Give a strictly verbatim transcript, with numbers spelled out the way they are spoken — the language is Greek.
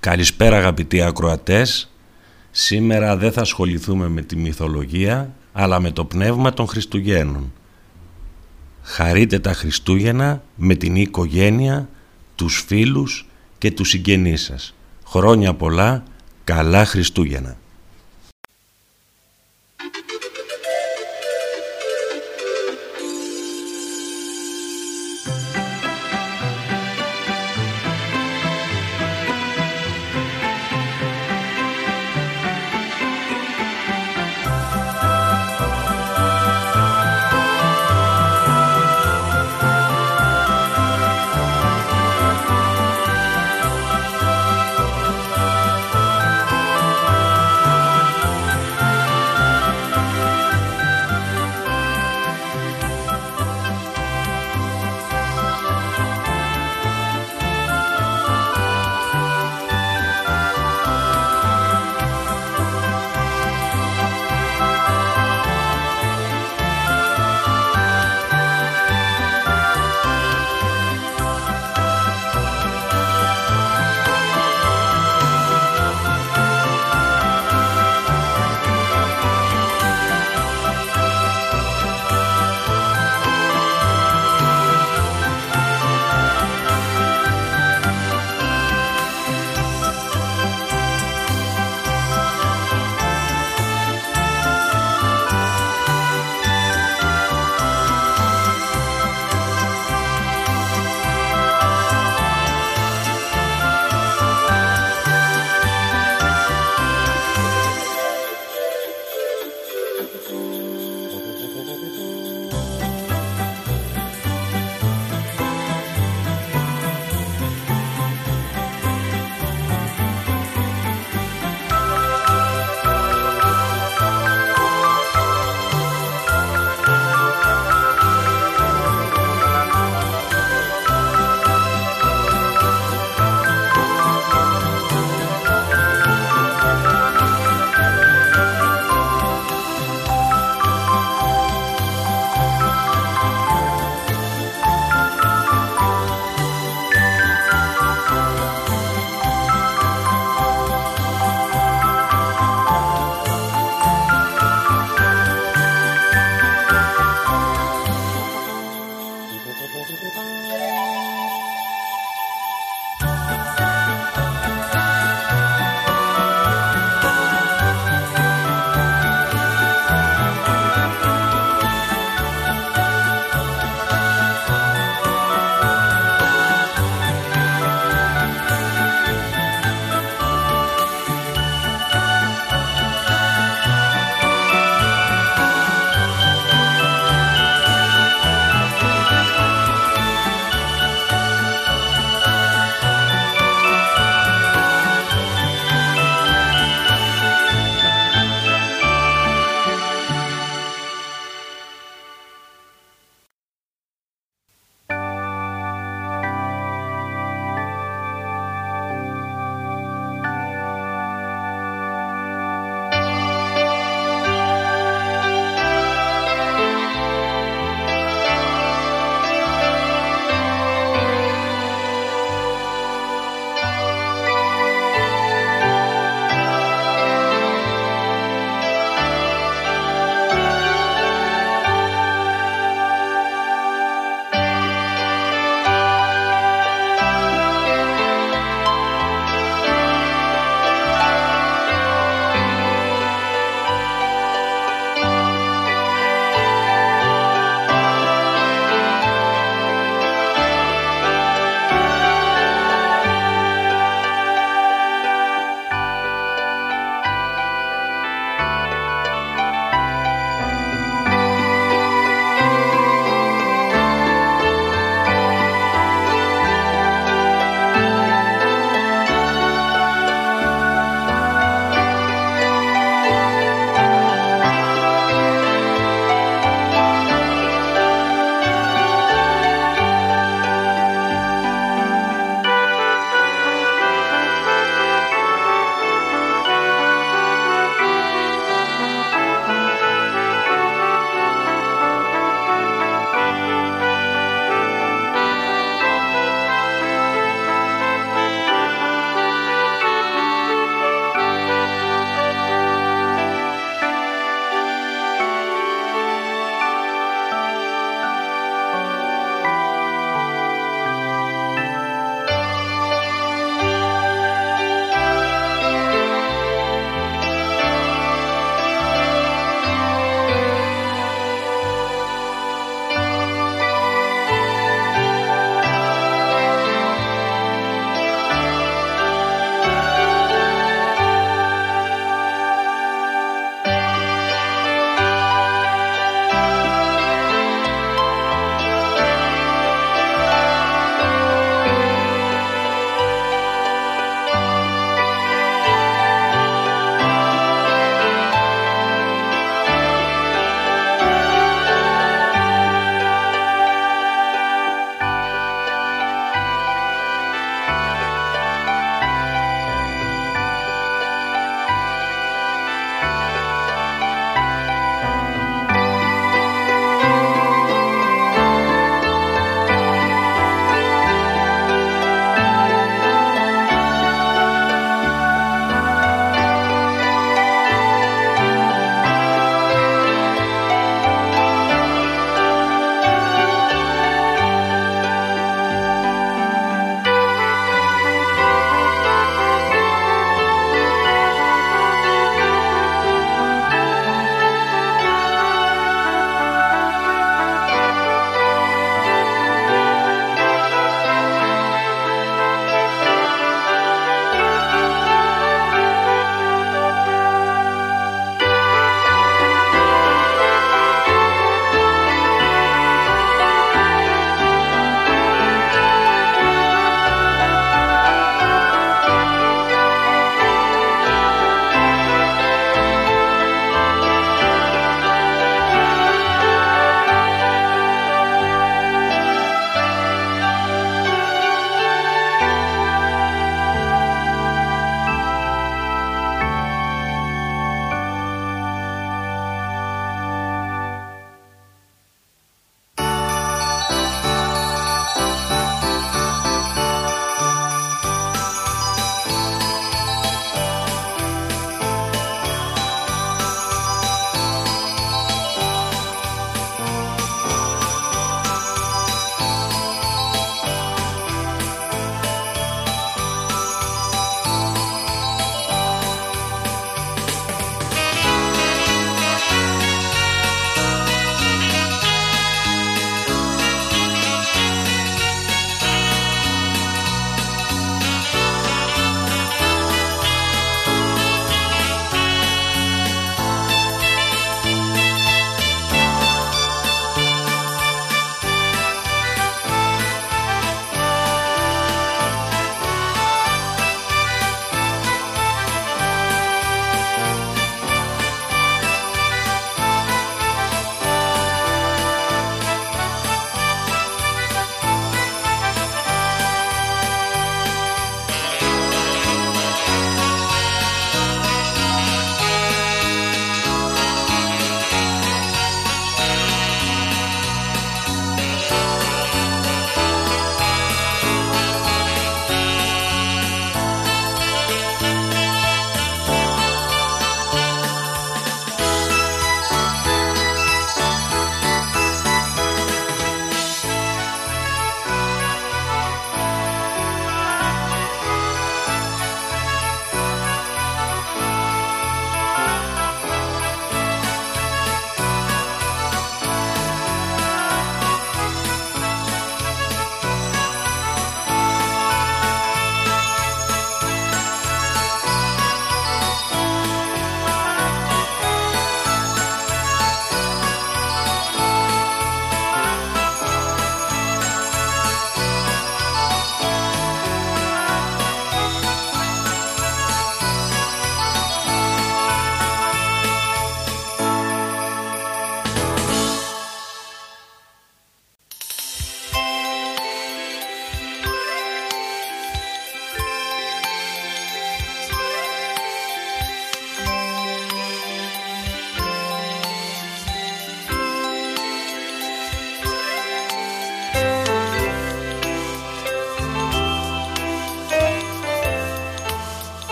Καλησπέρα αγαπητοί ακροατές, σήμερα δεν θα ασχοληθούμε με τη μυθολογία, αλλά με το πνεύμα των Χριστουγέννων. Χαρείτε τα Χριστούγεννα με την οικογένεια, τους φίλους και τους συγγενείς σας. Χρόνια πολλά, καλά Χριστούγεννα.